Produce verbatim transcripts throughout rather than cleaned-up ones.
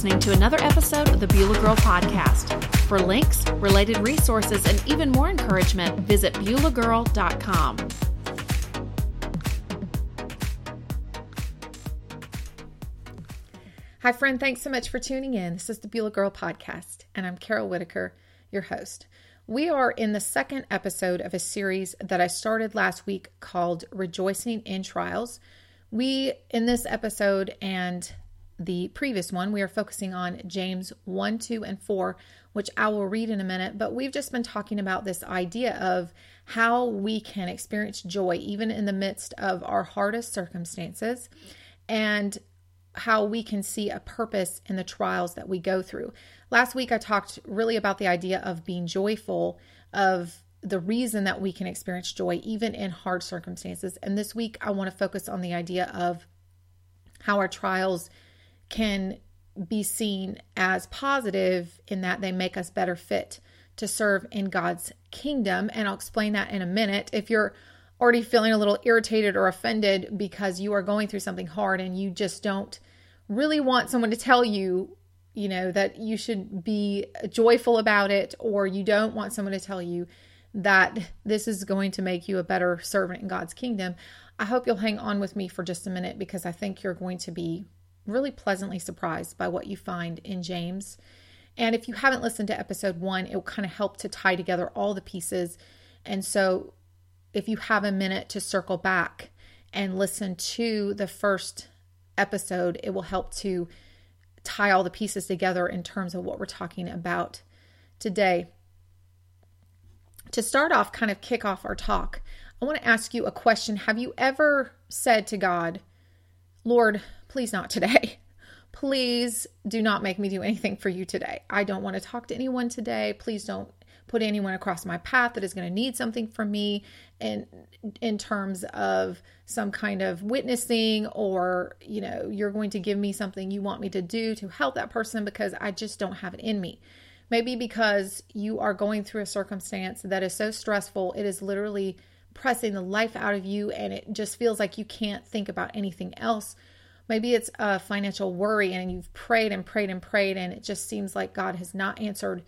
listening to another episode of the Beulah Girl Podcast. For links, related resources, and even more encouragement, visit Beulah Girl dot com. Hi, friend. Thanks so much for tuning in. This is the Beulah Girl Podcast, and I'm Carol Whitaker, your host. We are in the second episode of a series that I started last week called Rejoicing in Trials. We, in this episode and the previous one, we are focusing on James one, two, and four, which I will read in a minute, but we've just been talking about this idea of how we can experience joy even in the midst of our hardest circumstances and how we can see a purpose in the trials that we go through. Last week, I talked really about the idea of being joyful, of the reason that we can experience joy even in hard circumstances. And this week, I want to focus on the idea of how our trials can be seen as positive in that they make us better fit to serve in God's kingdom. And I'll explain that in a minute. If you're already feeling a little irritated or offended because you are going through something hard and you just don't really want someone to tell you, you know, that you should be joyful about it, or you don't want someone to tell you that this is going to make you a better servant in God's kingdom, I hope you'll hang on with me for just a minute, because I think you're going to be really pleasantly surprised by what you find in James. And if you haven't listened to episode one, it will kind of help to tie together all the pieces. And so if you have a minute to circle back and listen to the first episode, it will help to tie all the pieces together in terms of what we're talking about today. To start off, kind of kick off our talk, I want to ask you a question. Have you ever said to God, "Lord, please not today. Please do not make me do anything for you today. I don't want to talk to anyone today. Please don't put anyone across my path that is going to need something from me in, in terms of some kind of witnessing, or, you know, you're going to give me something you want me to do to help that person, because I just don't have it in me." Maybe because you are going through a circumstance that is so stressful, it is literally pressing the life out of you and it just feels like you can't think about anything else. Maybe it's a financial worry and you've prayed and prayed and prayed and it just seems like God has not answered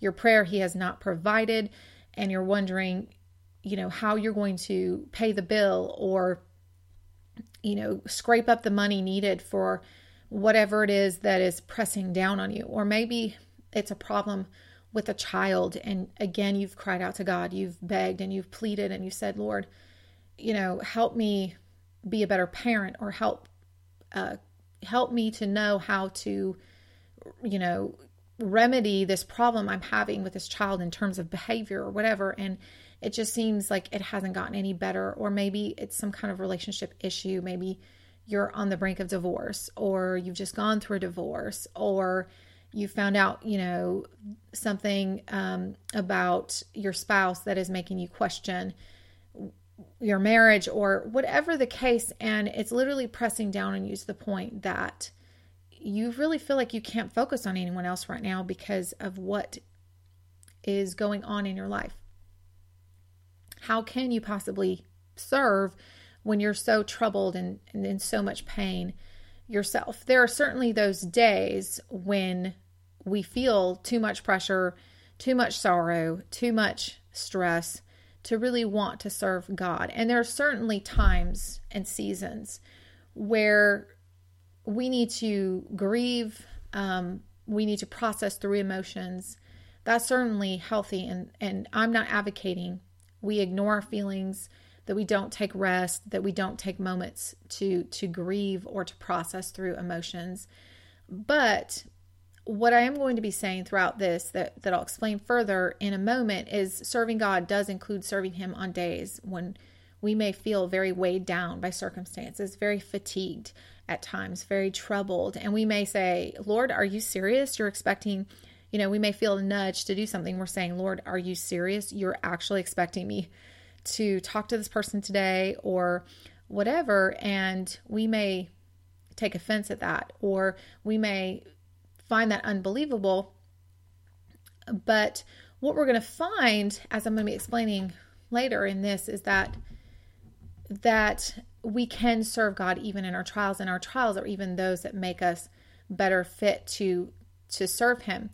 your prayer. He has not provided, and you're wondering, you know, how you're going to pay the bill, or, you know, scrape up the money needed for whatever it is that is pressing down on you. Or maybe it's a problem with a child, and again, you've cried out to God, you've begged and you've pleaded and you said, "Lord, you know, help me be a better parent, or help uh, help me to know how to, you know, remedy this problem I'm having with this child in terms of behavior," or whatever. And it just seems like it hasn't gotten any better. Or maybe it's some kind of relationship issue. Maybe you're on the brink of divorce, or you've just gone through a divorce, or you found out, you know, something um, about your spouse that is making you question your marriage, or whatever the case. And it's literally pressing down on you to the point that you really feel like you can't focus on anyone else right now because of what is going on in your life. How can you possibly serve when you're so troubled and, and in so much pain yourself? There are certainly those days when we feel too much pressure, too much sorrow, too much stress to really want to serve God. And there are certainly times and seasons where we need to grieve. Um, we need to process through emotions. That's certainly healthy. And, and I'm not advocating we ignore our feelings, that we don't take rest, that we don't take moments to, to grieve or to process through emotions. But what I am going to be saying throughout this, that, that I'll explain further in a moment, is serving God does include serving Him on days when we may feel very weighed down by circumstances, very fatigued at times, very troubled. And we may say, "Lord, are you serious? You're expecting," you know, we may feel a nudge to do something. We're saying, "Lord, are you serious? You're actually expecting me to talk to this person today," or whatever. And we may take offense at that, or we may find that unbelievable. But what we're going to find, as I'm going to be explaining later in this, is that that we can serve God even in our trials, and our trials are even those that make us better fit to to serve him.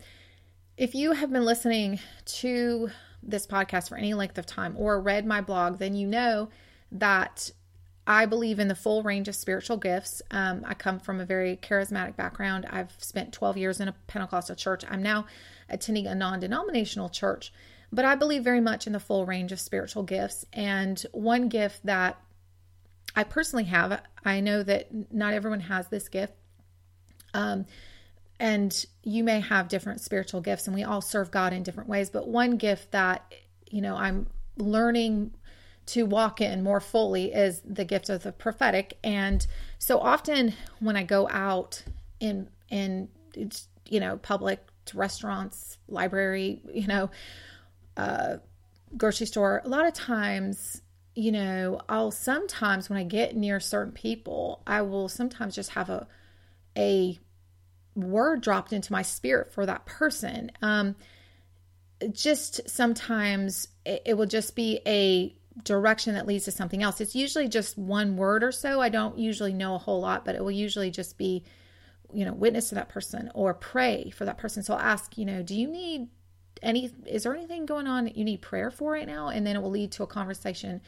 If you have been listening to this podcast for any length of time or read my blog, then you know that I believe in the full range of spiritual gifts. Um, I come from a very charismatic background. I've spent twelve years in a Pentecostal church. I'm now attending a non-denominational church, but I believe very much in the full range of spiritual gifts. And one gift that I personally have, I know that not everyone has this gift. Um, and you may have different spiritual gifts, and we all serve God in different ways. But one gift that, you know, I'm learning to walk in more fully is the gift of the prophetic. And so often when I go out in, in, you know, public, to restaurants, library, you know, uh, grocery store, a lot of times, you know, I'll sometimes when I get near certain people, I will sometimes just have a, a word dropped into my spirit for that person. Um, just sometimes it, it will just be a direction that leads to something else. It's usually just one word or so. I don't usually know a whole lot, but it will usually just be, you know, witness to that person or pray for that person. So I'll ask, you know, do you need any, is there anything going on that you need prayer for right now? And then it will lead to a conversation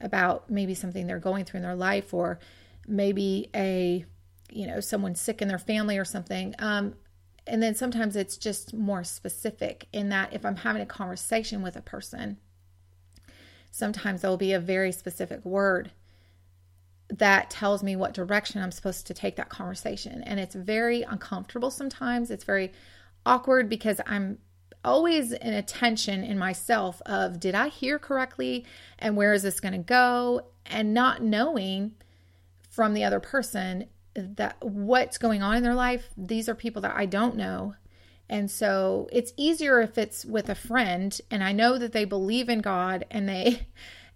about maybe something they're going through in their life, or maybe a, you know, someone sick in their family or something. Um, and then sometimes it's just more specific in that if I'm having a conversation with a person, sometimes there'll be a very specific word that tells me what direction I'm supposed to take that conversation. And it's very uncomfortable sometimes. It's very awkward because I'm always in a tension in myself of, did I hear correctly? And where is this going to go? And not knowing from the other person that what's going on in their life. These are people that I don't know. And so it's easier if it's with a friend and I know that they believe in God and they,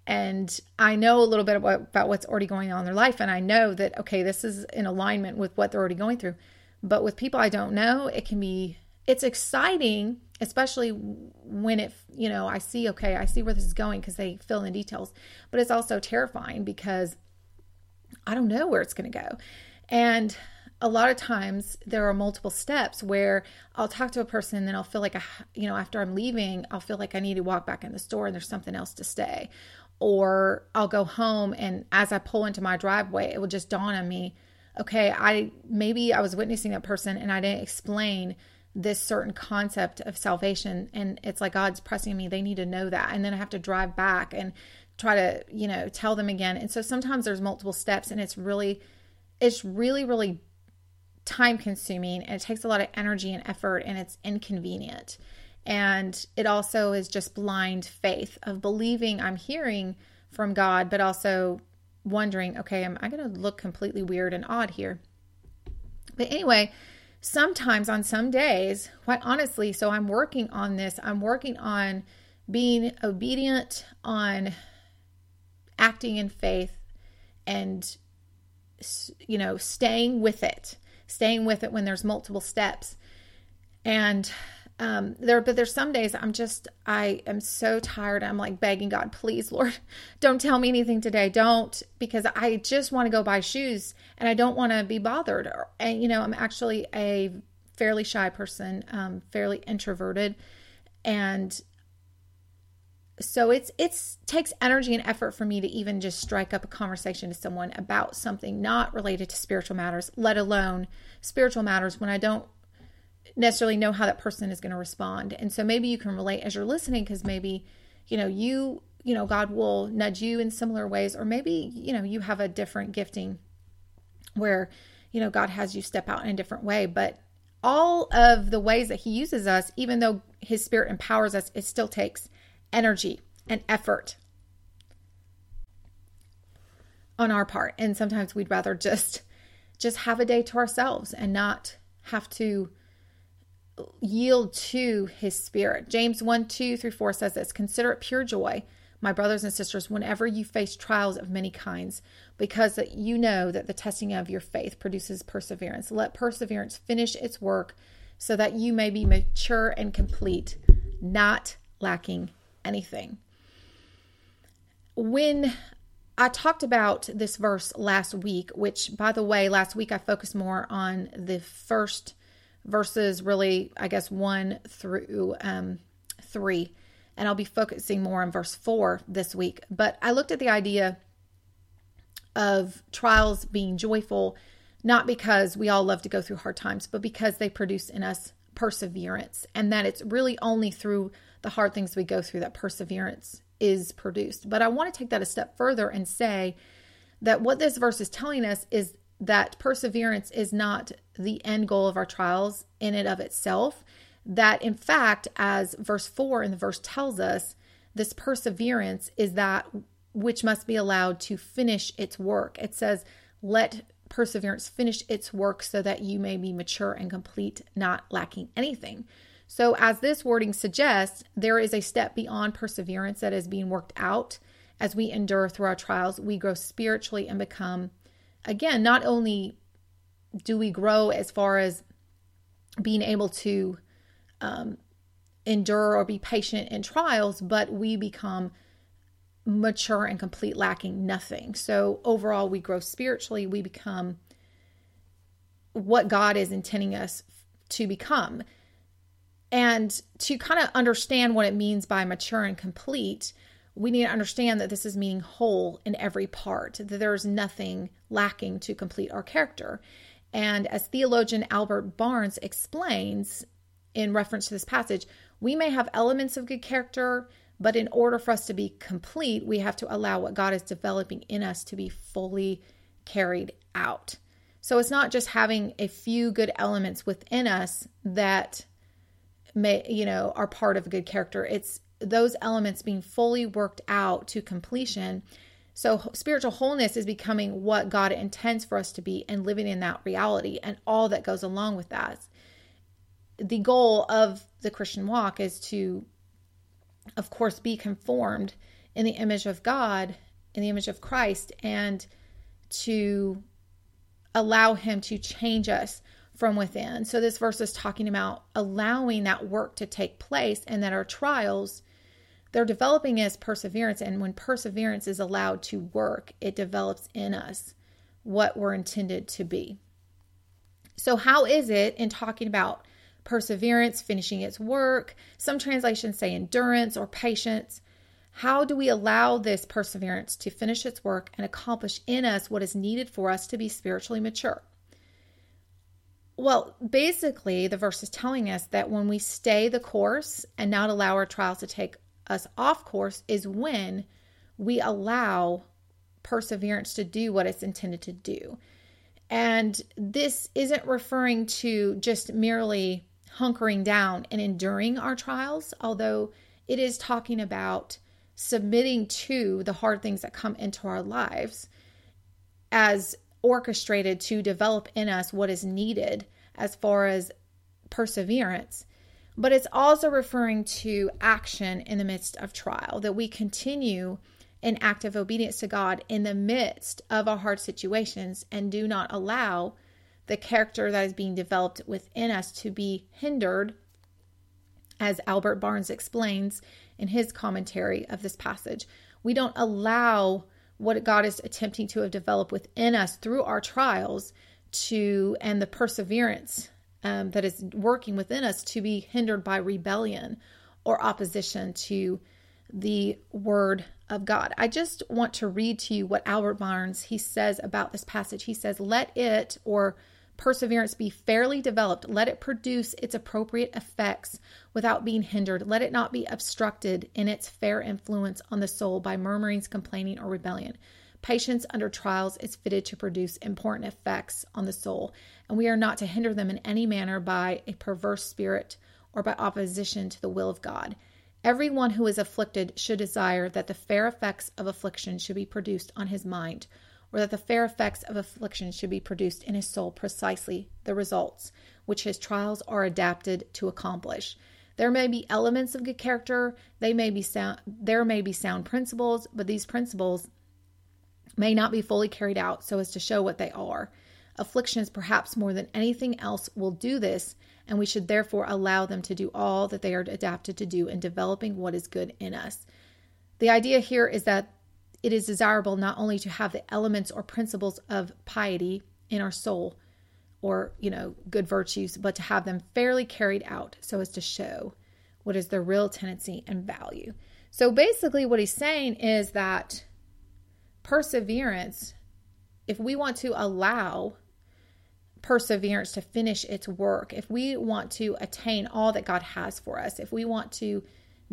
and I know a little bit about, about what's already going on in their life. And I know that, okay, this is in alignment with what they're already going through. But with people I don't know, it can be, it's exciting, especially when it, you know, I see, okay, I see where this is going because they fill in details, but it's also terrifying because I don't know where it's going to go. And a lot of times there are multiple steps where I'll talk to a person and then I'll feel like, I, you know, after I'm leaving, I'll feel like I need to walk back in the store and there's something else to say. Or I'll go home and as I pull into my driveway, it will just dawn on me, okay, I maybe I was witnessing that person and I didn't explain this certain concept of salvation. And it's like God's pressing me. They need to know that. And then I have to drive back and try to, you know, tell them again. And so sometimes there's multiple steps and it's really, it's really, really time consuming and it takes a lot of energy and effort and it's inconvenient. And it also is just blind faith of believing I'm hearing from God, but also wondering, okay, am I going to look completely weird and odd here? But anyway, sometimes on some days, quite honestly, so I'm working on this, I'm working on being obedient, on acting in faith and, you know, staying with it. Staying with it when there's multiple steps. And um, there, but there's some days I'm just, I am so tired. I'm like begging God, please, Lord, don't tell me anything today. Don't, because I just want to go buy shoes and I don't want to be bothered. Or, and you know, I'm actually a fairly shy person, um, fairly introverted. And so it's, it's takes energy and effort for me to even just strike up a conversation to someone about something not related to spiritual matters, let alone spiritual matters when I don't necessarily know how that person is going to respond. And so maybe you can relate as you're listening, because maybe, you know, you, you know, God will nudge you in similar ways, or maybe, you know, you have a different gifting where, you know, God has you step out in a different way, but all of the ways that he uses us, even though his spirit empowers us, it still takes energy and effort on our part. And sometimes we'd rather just, just have a day to ourselves and not have to yield to his spirit. James one, two through four says this, consider it pure joy, my brothers and sisters, whenever you face trials of many kinds, because you know that the testing of your faith produces perseverance. Let perseverance finish its work so that you may be mature and complete, not lacking anything. When I talked about this verse last week, which, by the way, last week I focused more on the first verses, really, I guess, one through um, three, and I'll be focusing more on verse four this week. But I looked at the idea of trials being joyful, not because we all love to go through hard times, but because they produce in us perseverance, and that it's really only through the hard things we go through that perseverance is produced. But I want to take that a step further and say that what this verse is telling us is that perseverance is not the end goal of our trials in and of itself. That in fact, as verse four in the verse tells us, this perseverance is that which must be allowed to finish its work. It says, let perseverance finish its work so that you may be mature and complete, not lacking anything. So as this wording suggests, there is a step beyond perseverance that is being worked out. As we endure through our trials, we grow spiritually and become, again, not only do we grow as far as being able to um, endure or be patient in trials, but we become mature and complete, lacking nothing. So overall, we grow spiritually. We become what God is intending us to become. And to kind of understand what it means by mature and complete, we need to understand that this is meaning whole in every part, that there's nothing lacking to complete our character. And as theologian Albert Barnes explains in reference to this passage, we may have elements of good character, but in order for us to be complete, we have to allow what God is developing in us to be fully carried out. So it's not just having a few good elements within us that may, you know, are part of good character. It's those elements being fully worked out to completion. So spiritual wholeness is becoming what God intends for us to be and living in that reality and all that goes along with that. The goal of the Christian walk is to, of course, be conformed in the image of God, in the image of Christ, and to allow Him to change us from within. So this verse is talking about allowing that work to take place, and that our trials, they're developing as perseverance. And when perseverance is allowed to work, it develops in us what we're intended to be. So how is it in talking about perseverance, finishing its work? Some translations say endurance or patience. How do we allow this perseverance to finish its work and accomplish in us what is needed for us to be spiritually mature? Well, basically, the verse is telling us that when we stay the course and not allow our trials to take us off course is when we allow perseverance to do what it's intended to do. And this isn't referring to just merely hunkering down and enduring our trials, although it is talking about submitting to the hard things that come into our lives as orchestrated to develop in us what is needed as far as perseverance. But it's also referring to action in the midst of trial, that we continue in active obedience to God in the midst of our hard situations and do not allow the character that is being developed within us to be hindered, as Albert Barnes explains in his commentary of this passage. We don't allow what God is attempting to have developed within us through our trials to, and the perseverance um, that is working within us, to be hindered by rebellion or opposition to the word of God. I just want to read to you what Albert Barnes, he says about this passage. He says, let it, or perseverance, be fairly developed. Let it produce its appropriate effects without being hindered. Let it not be obstructed in its fair influence on the soul by murmurings, complaining, or rebellion. Patience under trials is fitted to produce important effects on the soul, and we are not to hinder them in any manner by a perverse spirit or by opposition to the will of God. Everyone who is afflicted should desire that the fair effects of affliction should be produced on his mind, or that the fair effects of affliction should be produced in his soul, precisely the results which his trials are adapted to accomplish. There may be elements of good character, they may be sound, there may be sound principles, but these principles may not be fully carried out so as to show what they are. Afflictions, perhaps more than anything else, will do this, and we should therefore allow them to do all that they are adapted to do in developing what is good in us. The idea here is that it is desirable not only to have the elements or principles of piety in our soul or, you know, good virtues, but to have them fairly carried out so as to show what is their real tendency and value. So basically what he's saying is that perseverance, if we want to allow perseverance to finish its work, if we want to attain all that God has for us, if we want to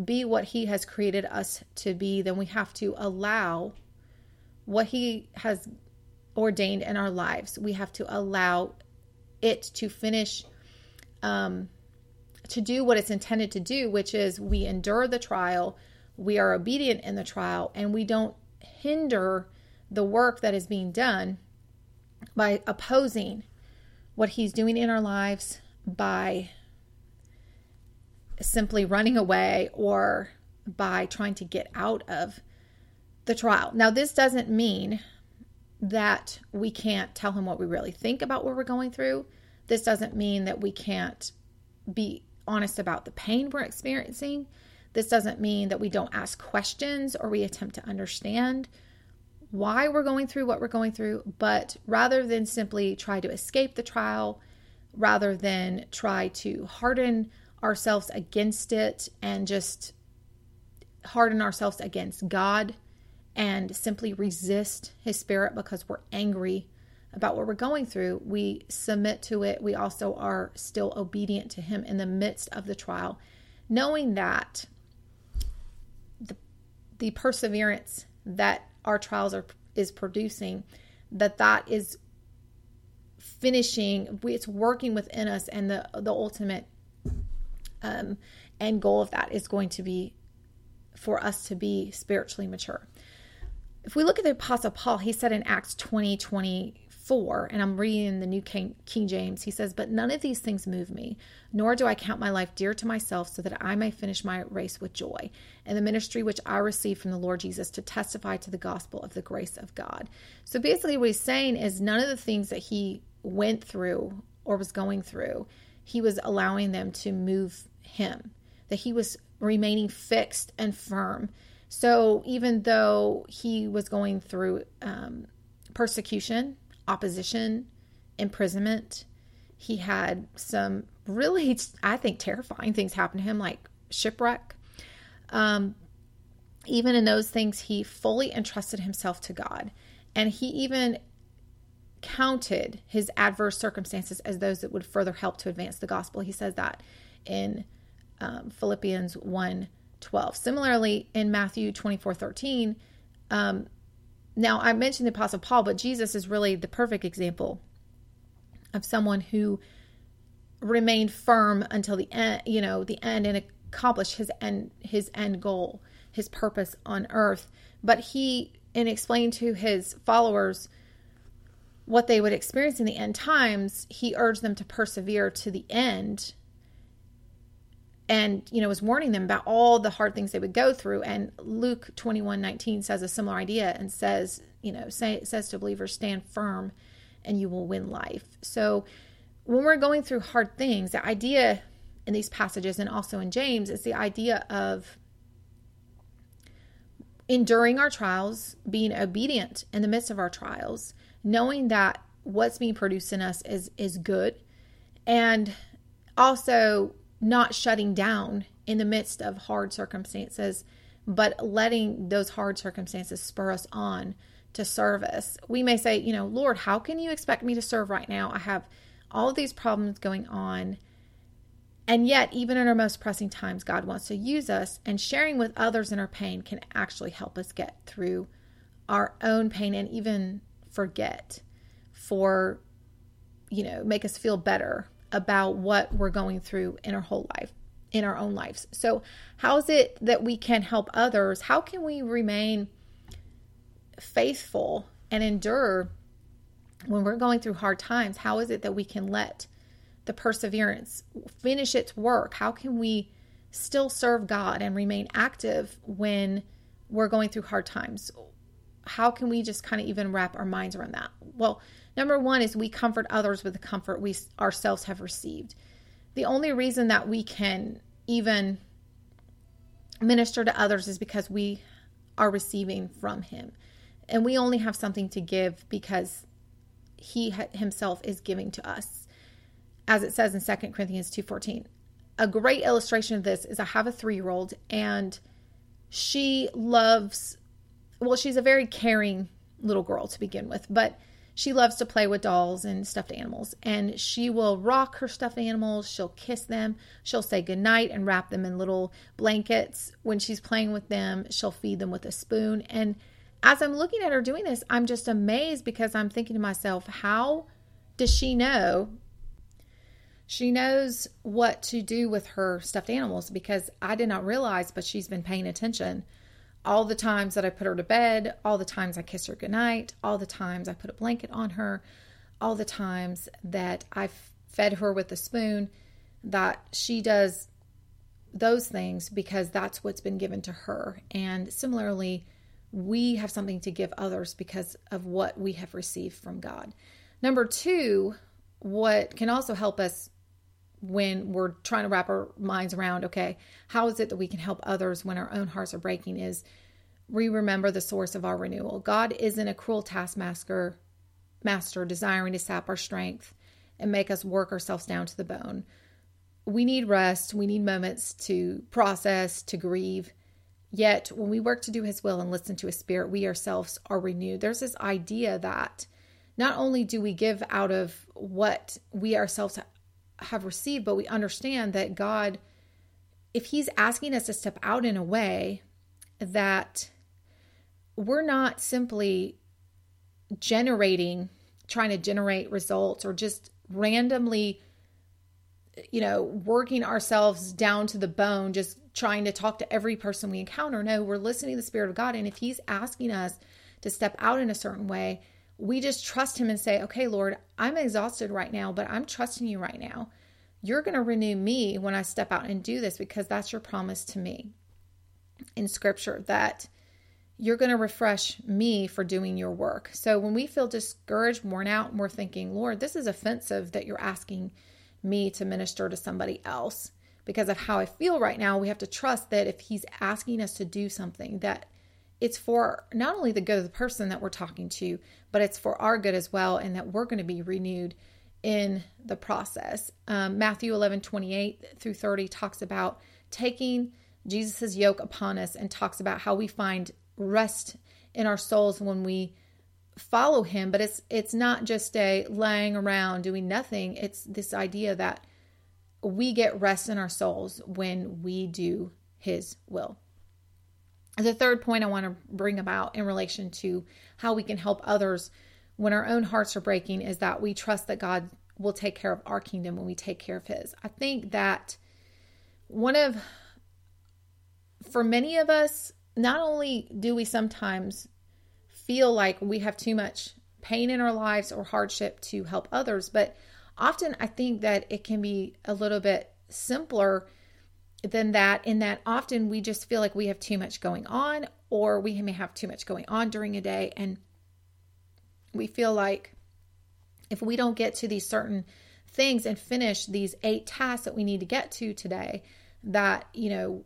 be what he has created us to be, then we have to allow what he has ordained in our lives. We have to allow it to finish, um, to do what it's intended to do, which is we endure the trial, we are obedient in the trial, and we don't hinder the work that is being done by opposing what he's doing in our lives, by simply running away or by trying to get out of the trial. Now, this doesn't mean that we can't tell him what we really think about what we're going through. This doesn't mean that we can't be honest about the pain we're experiencing. This doesn't mean that we don't ask questions or we attempt to understand why we're going through what we're going through, but rather than simply try to escape the trial, rather than try to harden ourselves against it and just harden ourselves against God and simply resist his spirit because we're angry about what we're going through, we submit to it. We also are still obedient to him in the midst of the trial, knowing that the, the perseverance that our trials are is producing, that that is finishing, it's working within us, and the, the ultimate um, end goal of that is going to be for us to be spiritually mature. If we look at the Apostle Paul, he said in Acts twenty, twenty-four, and I'm reading the New King, King James, he says, "But none of these things move me, nor do I count my life dear to myself, so that I may finish my race with joy and the ministry which I received from the Lord Jesus to testify to the gospel of the grace of God." So basically what he's saying is none of the things that he went through or was going through, he was allowing them to move him, that he was remaining fixed and firm. So even though he was going through um, persecution, opposition, imprisonment, he had some really, I think, terrifying things happen to him, like shipwreck. Um, even in those things, he fully entrusted himself to God. And he even counted his adverse circumstances as those that would further help to advance the gospel. He says that in um, Philippians one twelve. Similarly, in Matthew twenty-four thirteen, um, now I mentioned the Apostle Paul, but Jesus is really the perfect example of someone who remained firm until the end, you know, the end, and accomplished his end, his end goal, his purpose on earth. But he, and explained to his followers what they would experience in the end times, he urged them to persevere to the end. And, you know, was warning them about all the hard things they would go through. And Luke twenty-one nineteen says a similar idea and says, you know, say, says to believers, stand firm and you will win life. So when we're going through hard things, the idea in these passages and also in James is the idea of enduring our trials, being obedient in the midst of our trials, knowing that what's being produced in us is, is good, and also not shutting down in the midst of hard circumstances, but letting those hard circumstances spur us on to service. We may say, you know, Lord, how can you expect me to serve right now? I have all of these problems going on. And yet, even in our most pressing times, God wants to use us, and sharing with others in our pain can actually help us get through our own pain and even forget for, you know, make us feel better about what we're going through in our whole life, in our own lives. So how is it that we can help others? How can we remain faithful and endure when we're going through hard times? How is it that we can let the perseverance finish its work? How can we still serve God and remain active when we're going through hard times? How can we just kind of even wrap our minds around that? Well, number one is we comfort others with the comfort we ourselves have received. The only reason that we can even minister to others is because we are receiving from him. And we only have something to give because he himself is giving to us. As it says in Second Corinthians two fourteen, a great illustration of this is I have a three-year-old, and she loves, well, she's a very caring little girl to begin with, but she loves to play with dolls and stuffed animals, and she will rock her stuffed animals. She'll kiss them. She'll say goodnight and wrap them in little blankets. When she's playing with them, she'll feed them with a spoon. And as I'm looking at her doing this, I'm just amazed because I'm thinking to myself, how does she know? She knows what to do with her stuffed animals because I did not realize, but she's been paying attention. All the times that I put her to bed, all the times I kiss her goodnight, all the times I put a blanket on her, all the times that I fed her with a spoon, that she does those things because that's what's been given to her. And similarly, we have something to give others because of what we have received from God. Number two, what can also help us when we're trying to wrap our minds around, okay, how is it that we can help others when our own hearts are breaking, is we remember the source of our renewal. God isn't a cruel taskmaster master desiring to sap our strength and make us work ourselves down to the bone. We need rest. We need moments to process, to grieve. Yet when we work to do his will and listen to his spirit, we ourselves are renewed. There's this idea that not only do we give out of what we ourselves have received, but we understand that God, if he's asking us to step out in a way that we're not simply generating, trying to generate results or just randomly, you know, working ourselves down to the bone, just trying to talk to every person we encounter. No, we're listening to the Spirit of God. And if he's asking us to step out in a certain way, we just trust him and say, okay, Lord, I'm exhausted right now, but I'm trusting you right now. You're going to renew me when I step out and do this, because that's your promise to me in scripture, that you're going to refresh me for doing your work. So when we feel discouraged, worn out, and we're thinking, Lord, this is offensive that you're asking me to minister to somebody else because of how I feel right now, we have to trust that if he's asking us to do something, that it's for not only the good of the person that we're talking to, but it's for our good as well, and that we're going to be renewed in the process. Um, Matthew eleven, twenty-eight through thirty talks about taking Jesus's yoke upon us, and talks about how we find rest in our souls when we follow him. But it's it's not just a laying around doing nothing. It's this idea that we get rest in our souls when we do his will. The third point I want to bring about in relation to how we can help others when our own hearts are breaking is that we trust that God will take care of our kingdom when we take care of his. I think that one of, for many of us, not only do we sometimes feel like we have too much pain in our lives or hardship to help others, but often I think that it can be a little bit simpler than that, in that often we just feel like we have too much going on, or we may have too much going on during a day, and we feel like if we don't get to these certain things and finish these eight tasks that we need to get to today, that, you know,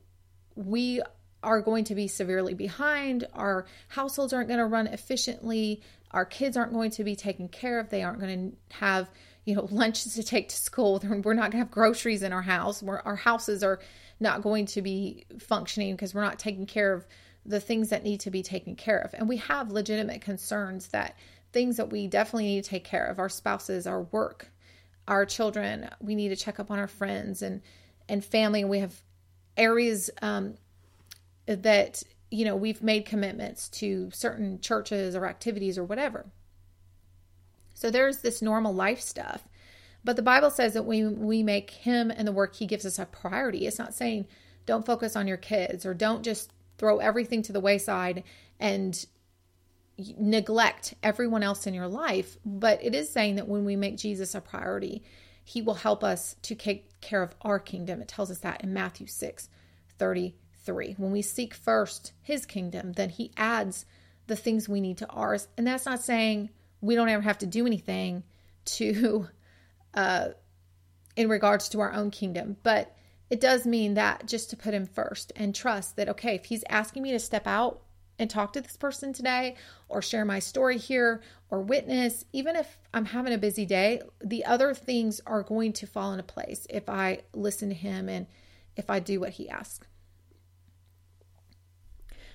we are going to be severely behind, our households aren't going to run efficiently, our kids aren't going to be taken care of, they aren't going to have, you know, lunches to take to school. We're not going to have groceries in our house. We're, our houses are not going to be functioning because we're not taking care of the things that need to be taken care of. And we have legitimate concerns, that things that we definitely need to take care of, our spouses, our work, our children. We need to check up on our friends and, and family. And we have areas um, that, you know, we've made commitments to certain churches or activities or whatever. So there's this normal life stuff, but the Bible says that we we make him and the work he gives us a priority. It's not saying don't focus on your kids, or don't just throw everything to the wayside and neglect everyone else in your life. But it is saying that when we make Jesus a priority, he will help us to take care of our kingdom. It tells us that in Matthew six thirty-three. When we seek first his kingdom, then he adds the things we need to ours. And that's not saying we don't ever have to do anything to, uh, in regards to our own kingdom. But it does mean that just to put him first and trust that, okay, if he's asking me to step out and talk to this person today, or share my story here, or witness. Even if I'm having a busy day, the other things are going to fall into place if I listen to him and if I do what he asks.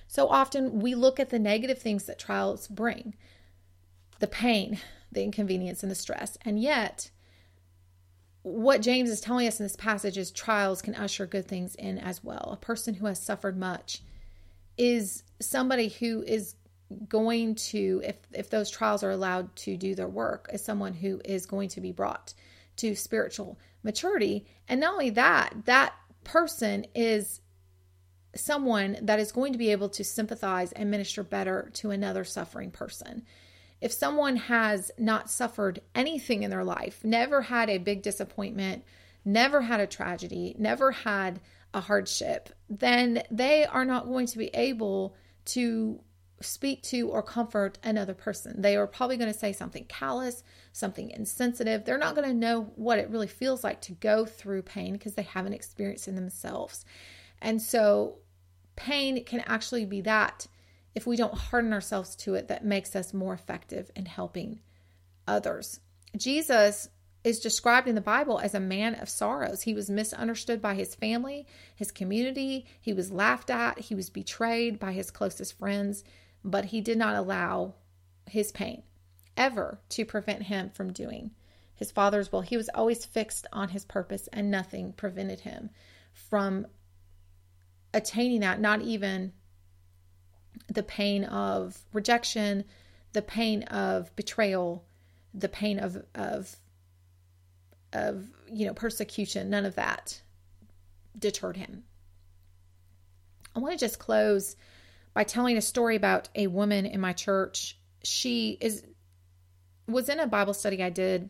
So often we look at the negative things that trials bring, the pain, the inconvenience, and the stress. And yet, what James is telling us in this passage is trials can usher good things in as well. A person who has suffered much is somebody who is going to, if, if those trials are allowed to do their work, is someone who is going to be brought to spiritual maturity. And not only that, that person is someone that is going to be able to sympathize and minister better to another suffering person. If someone has not suffered anything in their life, never had a big disappointment, never had a tragedy, never had a hardship, then they are not going to be able to speak to or comfort another person. They are probably going to say something callous, something insensitive. They're not going to know what it really feels like to go through pain because they haven't experienced it themselves. And so pain can actually be that, if we don't harden ourselves to it, that makes us more effective in helping others. Jesus is described in the Bible as a man of sorrows. He was misunderstood by his family, his community. He was laughed at. He was betrayed by his closest friends, but he did not allow his pain ever to prevent him from doing his Father's will. He was always fixed on his purpose, and nothing prevented him from attaining that, not even the pain of rejection, the pain of betrayal, the pain of, of, of, you know, persecution. None of that deterred him. I want to just close by telling a story about a woman in my church. She is, was in a Bible study I did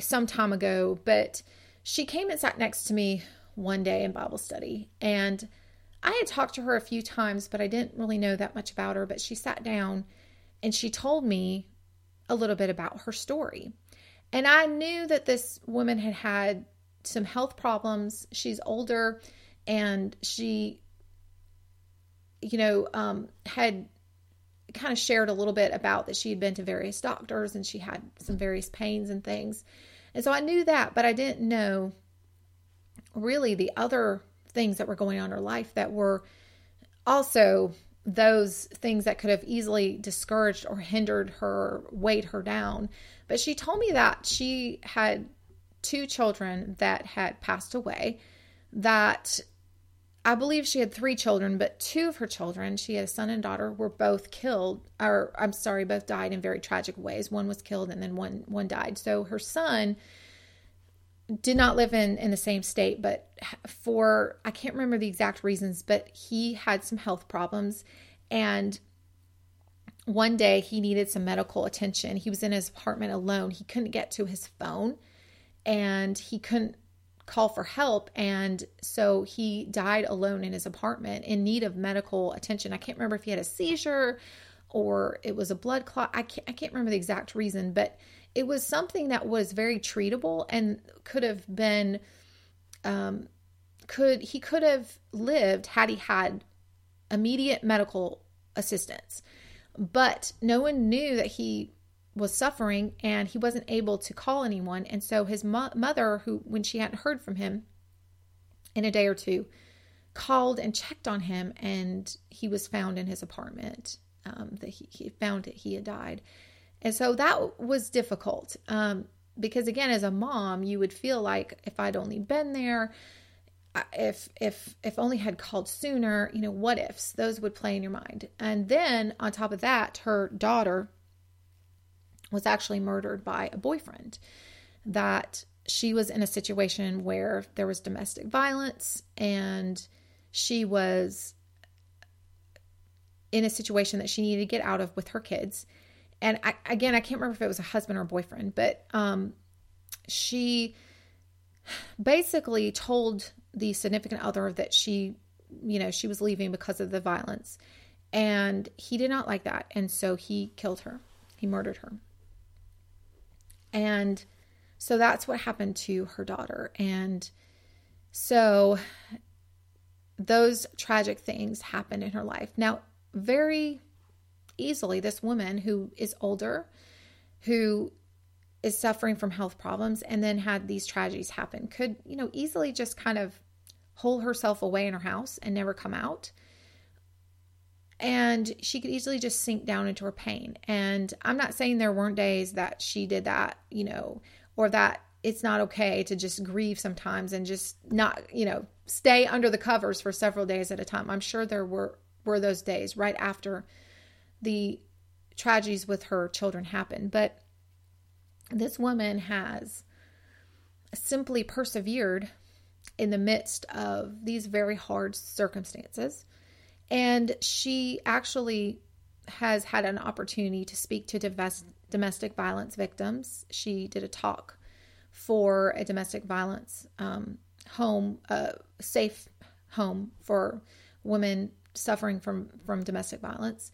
some time ago, but she came and sat next to me one day in Bible study, and I had talked to her a few times, but I didn't really know that much about her. But she sat down and she told me a little bit about her story. And I knew that this woman had had some health problems. She's older, and she, you know, um, had kind of shared a little bit about that she had been to various doctors and she had some various pains and things. And so I knew that, but I didn't know really the other things that were going on in her life that were also those things that could have easily discouraged or hindered her, weighed her down. But she told me that she had two children that had passed away, that I believe she had three children, but two of her children, she had a son and daughter, were both killed, or I'm sorry, both died in very tragic ways. One was killed and then one, one died. So her son did not live in, in the same state, but for, I can't remember the exact reasons, but he had some health problems. And one day he needed some medical attention. He was in his apartment alone. He couldn't get to his phone and he couldn't call for help. And so he died alone in his apartment in need of medical attention. I can't remember if he had a seizure or it was a blood clot. I can't, I can't remember the exact reason, but it was something that was very treatable and could have been, um, could, he could have lived had he had immediate medical assistance, but no one knew that he was suffering and he wasn't able to call anyone. And so his mo- mother, who, when she hadn't heard from him in a day or two, called and checked on him, and he was found in his apartment, um, that he, he found that he had died. And so that was difficult, um, because again, as a mom, you would feel like if I'd only been there, if, if, if only had called sooner, you know, what ifs, those would play in your mind. And then on top of that, her daughter was actually murdered by a boyfriend, that she was in a situation where there was domestic violence and she was in a situation that she needed to get out of with her kids. And I, again, I can't remember if it was a husband or a boyfriend, but um, she basically told the significant other that she, you know, she was leaving because of the violence, and he did not like that. And so he killed her. He murdered her. And so that's what happened to her daughter. And so those tragic things happen in her life. Now, very easily, this woman who is older, who is suffering from health problems and then had these tragedies happen, could, you know, easily just kind of hole herself away in her house and never come out. And she could easily just sink down into her pain. And I'm not saying there weren't days that she did that, you know, or that it's not okay to just grieve sometimes and just not, you know, stay under the covers for several days at a time. I'm sure there were, were those days right after the tragedies with her children happened. But this woman has simply persevered in the midst of these very hard circumstances. And she actually has had an opportunity to speak to divest, domestic violence victims. She did a talk for a domestic violence um, home, uh, safe home for women suffering from, from domestic violence.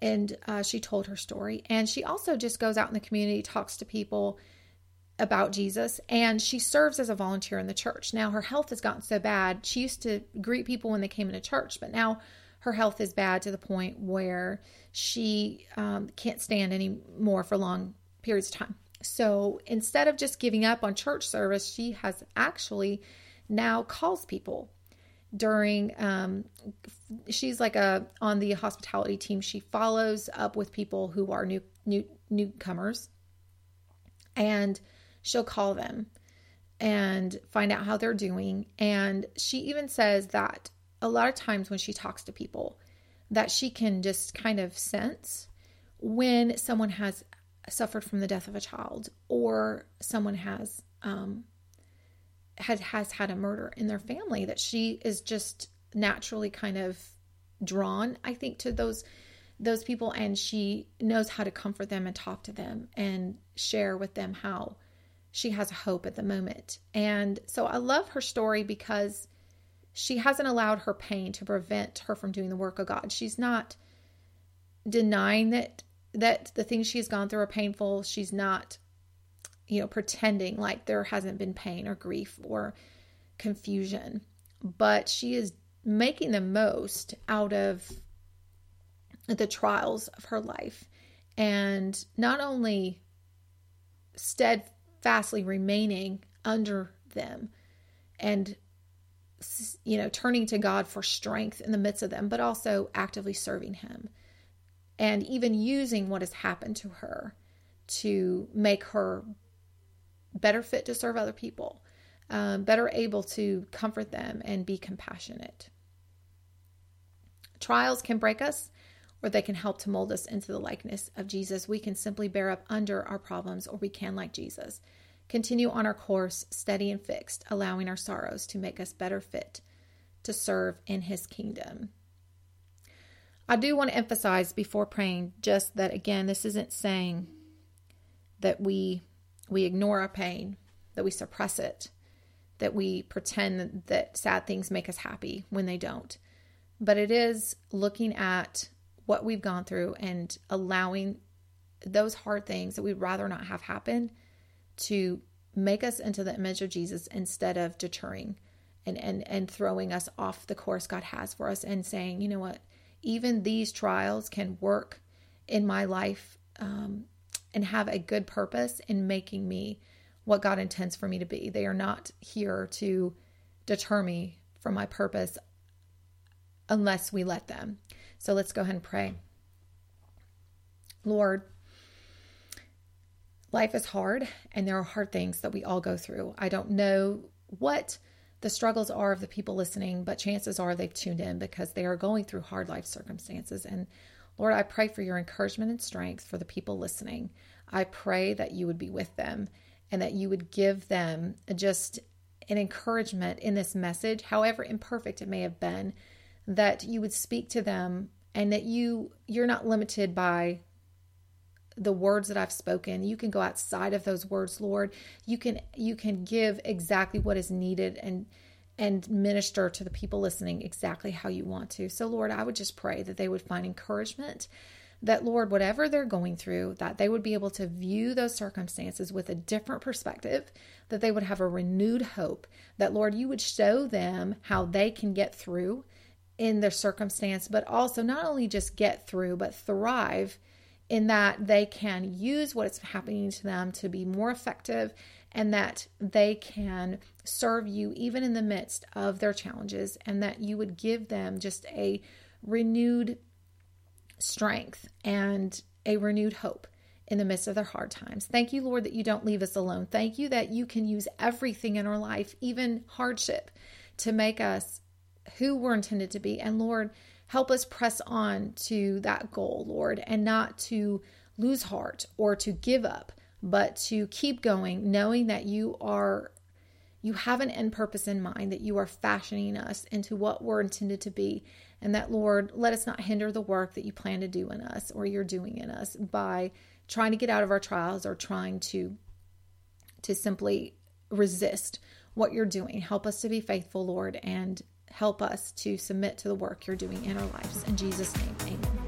And uh, she told her story. And she also just goes out in the community, talks to people about Jesus, and she serves as a volunteer in the church. Now, her health has gotten so bad. She used to greet people when they came into church, but now her health is bad to the point where she um, can't stand anymore for long periods of time. So instead of just giving up on church service, she has actually now calls people during, um, she's like a, on the hospitality team. She follows up with people who are new, new, newcomers, and she'll call them and find out how they're doing. And she even says that a lot of times when she talks to people, that she can just kind of sense when someone has suffered from the death of a child, or someone has, um, had, has had a murder in their family, that she is just naturally kind of drawn, I think, to those, those people. And she knows how to comfort them and talk to them and share with them how she has hope at the moment. And so I love her story because she hasn't allowed her pain to prevent her from doing the work of God. She's not denying that that the things she's gone through are painful. She's not, you know, pretending like there hasn't been pain or grief or confusion, but she is making the most out of the trials of her life, and not only steadfastly remaining under them and, you know, turning to God for strength in the midst of them, but also actively serving Him. And even using what has happened to her to make her better fit to serve other people, um, better able to comfort them and be compassionate. Trials can break us, or they can help to mold us into the likeness of Jesus. We can simply bear up under our problems, or we can, like Jesus, continue on our course, steady and fixed, allowing our sorrows to make us better fit to serve in His kingdom. I do want to emphasize before praying just that, again, this isn't saying that we we ignore our pain, that we suppress it, that we pretend that sad things make us happy when they don't. But it is looking at what we've gone through and allowing those hard things that we'd rather not have happen to make us into the image of Jesus, instead of deterring and, and, and throwing us off the course God has for us, and saying, you know what? Even these trials can work in my life um, and have a good purpose in making me what God intends for me to be. They are not here to deter me from my purpose unless we let them. So let's go ahead and pray. Lord, life is hard, and there are hard things that we all go through. I don't know what the struggles are of the people listening, but chances are they've tuned in because they are going through hard life circumstances. And Lord, I pray for your encouragement and strength for the people listening. I pray that you would be with them, and that you would give them just an encouragement in this message, however imperfect it may have been, that you would speak to them, and that you, you're not limited by the words that I've spoken. You can go outside of those words, Lord. You can, you can give exactly what is needed, and, and minister to the people listening exactly how you want to. So Lord, I would just pray that they would find encouragement, that Lord, whatever they're going through, that they would be able to view those circumstances with a different perspective, that they would have a renewed hope, that Lord, you would show them how they can get through, in their circumstance, but also not only just get through, but thrive in that they can use what's happening to them to be more effective, and that they can serve you even in the midst of their challenges, and that you would give them just a renewed strength and a renewed hope in the midst of their hard times. Thank you, Lord, that you don't leave us alone. Thank you that you can use everything in our life, even hardship, to make us who we're intended to be. And Lord, help us press on to that goal, Lord, and not to lose heart or to give up, but to keep going, knowing that you are, you have an end purpose in mind, that you are fashioning us into what we're intended to be. And that, Lord, let us not hinder the work that you plan to do in us, or you're doing in us, by trying to get out of our trials or trying to, to simply resist what you're doing. Help us to be faithful, Lord, and help us to submit to the work you're doing in our lives. In Jesus' name, amen.